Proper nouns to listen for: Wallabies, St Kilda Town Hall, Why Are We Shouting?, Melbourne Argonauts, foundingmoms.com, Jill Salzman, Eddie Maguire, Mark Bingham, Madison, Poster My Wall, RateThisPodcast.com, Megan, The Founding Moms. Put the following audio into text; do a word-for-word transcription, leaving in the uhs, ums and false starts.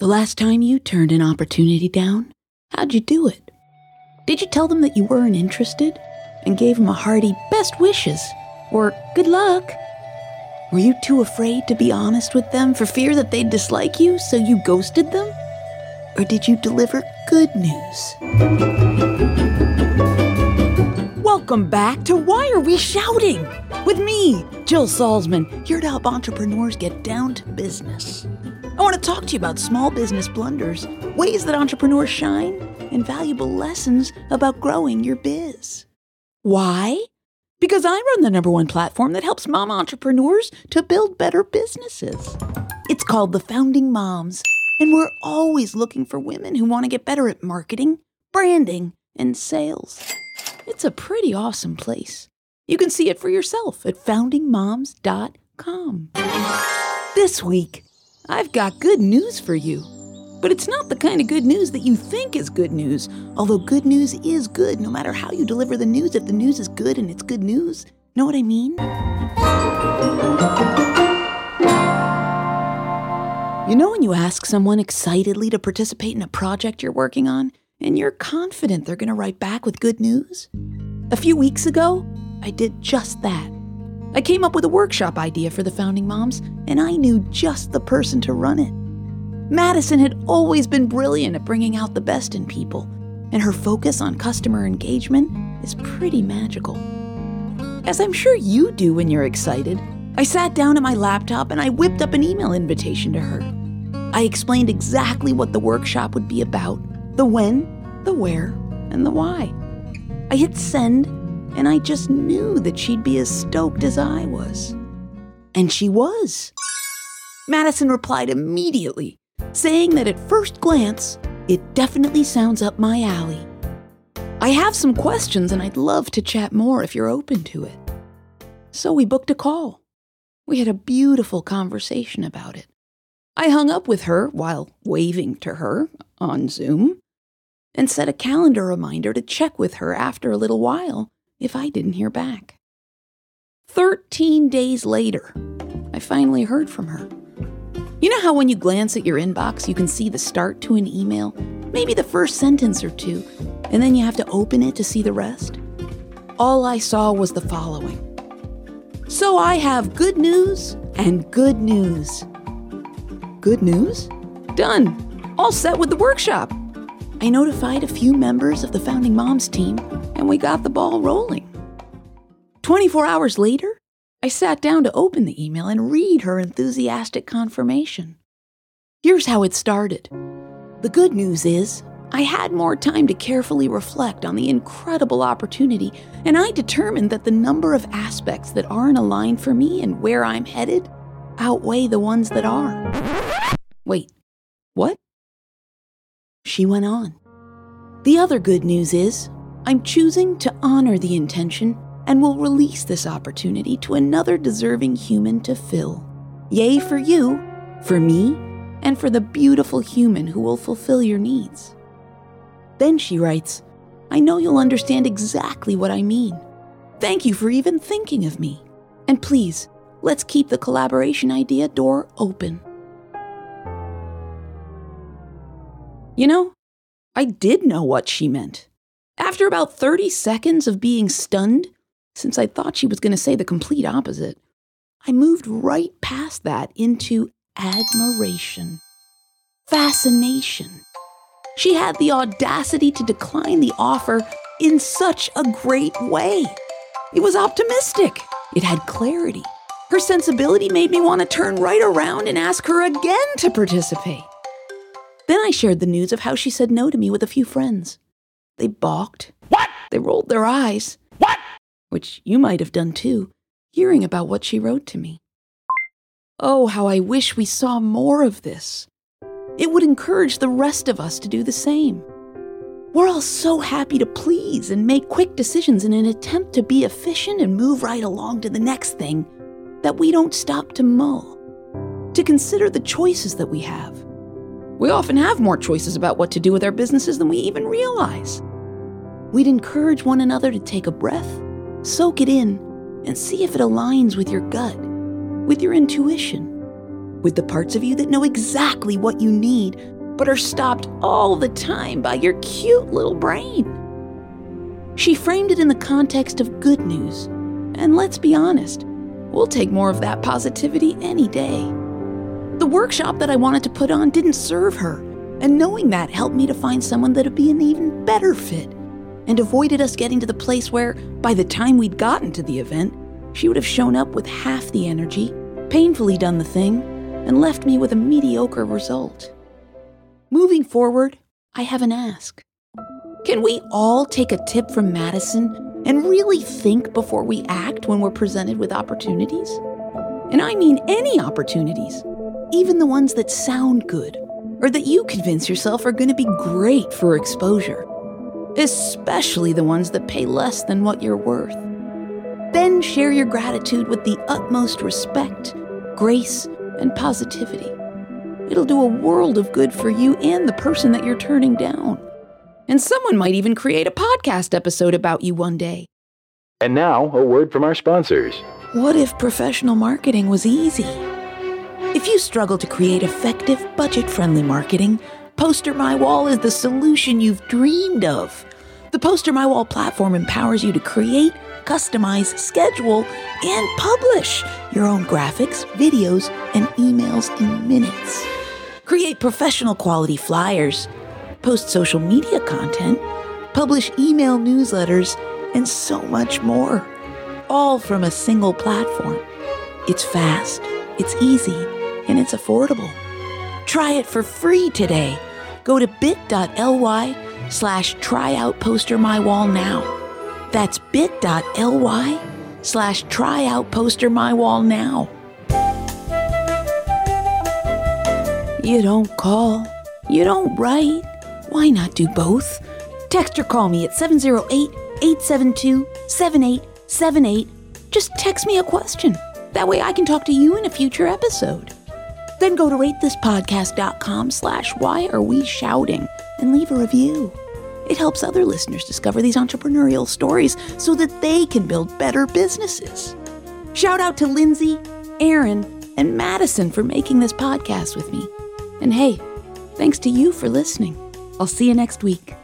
The last time you turned an opportunity down, how'd you do it? Did you tell them that you weren't interested and gave them a hearty best wishes or good luck? Were you too afraid to be honest with them for fear that they'd dislike you, so you ghosted them? Or did you deliver good news? Welcome back to Why Are We Shouting? With me, Jill Salzman, here to help entrepreneurs get down to business. I want to talk to you about small business blunders, ways that entrepreneurs shine, and valuable lessons about growing your biz. Why? Because I run the number one platform that helps mom entrepreneurs to build better businesses. It's called The Founding Moms, and we're always looking for women who want to get better at marketing, branding, and sales. It's a pretty awesome place. You can see it for yourself at founding moms dot com. This week, I've got good news for you. But it's not the kind of good news that you think is good news. Although good news is good no matter how you deliver the news, if the news is good and it's good news. Know what I mean? You know when you ask someone excitedly to participate in a project you're working on, and you're confident they're going to write back with good news? A few weeks ago, I did just that. I came up with a workshop idea for the Founding Moms, and I knew just the person to run it. Madison had always been brilliant at bringing out the best in people, and her focus on customer engagement is pretty magical. As I'm sure you do when you're excited, I sat down at my laptop and I whipped up an email invitation to her. I explained exactly what the workshop would be about, the when, the where, and the why. I hit send, and I just knew that she'd be as stoked as I was. And she was. Madison replied immediately, saying that at first glance, it definitely sounds up my alley. I have some questions, and I'd love to chat more if you're open to it. So we booked a call. We had a beautiful conversation about it. I hung up with her while waving to her on Zoom, and set a calendar reminder to check with her after a little while if I didn't hear back. Thirteen days later, I finally heard from her. You know how when you glance at your inbox, you can see the start to an email, maybe the first sentence or two, and then you have to open it to see the rest? All I saw was the following. So I have good news and good news. Good news? Done. All set with the workshop. I notified a few members of the Founding Moms team, and we got the ball rolling. twenty-four hours later, I sat down to open the email and read her enthusiastic confirmation. Here's how it started. The good news is, I had more time to carefully reflect on the incredible opportunity, and I determined that the number of aspects that aren't aligned for me and where I'm headed outweigh the ones that are. Wait, what? She went on. The other good news is, I'm choosing to honor the intention and will release this opportunity to another deserving human to fill. Yay for you, for me, and for the beautiful human who will fulfill your needs. Then she writes, I know you'll understand exactly what I mean. Thank you for even thinking of me. And please, let's keep the collaboration idea door open. You know, I did know what she meant. After about thirty seconds of being stunned, since I thought she was going to say the complete opposite, I moved right past that into admiration, fascination. She had the audacity to decline the offer in such a great way. It was optimistic. It had clarity. Her sensibility made me want to turn right around and ask her again to participate. Then I shared the news of how she said no to me with a few friends. They balked. What? They rolled their eyes. What? Which you might have done too, hearing about what she wrote to me. Oh, how I wish we saw more of this. It would encourage the rest of us to do the same. We're all so happy to please and make quick decisions in an attempt to be efficient and move right along to the next thing that we don't stop to mull, to consider the choices that we have. We often have more choices about what to do with our businesses than we even realize. We'd encourage one another to take a breath, soak it in, and see if it aligns with your gut, with your intuition. with the parts of you that know exactly what you need, but are stopped all the time by your cute little brain. She framed it in the context of good news, and let's be honest, we'll take more of that positivity any day. The workshop that I wanted to put on didn't serve her, and knowing that helped me to find someone that'd be an even better fit, and avoided us getting to the place where, by the time we'd gotten to the event, she would have shown up with half the energy, painfully done the thing, and left me with a mediocre result. Moving forward, I have an ask. Can we all take a tip from Madison and really think before we act when we're presented with opportunities? And I mean any opportunities, even the ones that sound good or that you convince yourself are going to be great for exposure, especially the ones that pay less than what you're worth. Then share your gratitude with the utmost respect, grace, and positivity. It'll do a world of good for you and the person that you're turning down. And someone might even create a podcast episode about you one day. And now, a word from our sponsors. What if professional marketing was easy? If you struggle to create effective, budget-friendly marketing, Poster My Wall is the solution you've dreamed of. The Poster My Wall platform empowers you to create, customize, schedule, and publish your own graphics, videos, and emails in minutes. Create professional quality flyers, post social media content, publish email newsletters, and so much more, all from a single platform. It's fast, it's easy, and it's affordable. Try it for free today. Go to bit.ly slash tryoutpostermywall now. That's bit.ly slash tryoutpostermywall now. You don't call, you don't write. Why not do both? Text or call me at seven oh eight, eight seven two, seven eight seven eight. Just text me a question. That way I can talk to you in a future episode. Then go to ratethispodcast.com slash why are we shouting and leave a review. It helps other listeners discover these entrepreneurial stories so that they can build better businesses. Shout out to Lindsay, Aaron, and Madison for making this podcast with me. And hey, thanks to you for listening. I'll see you next week.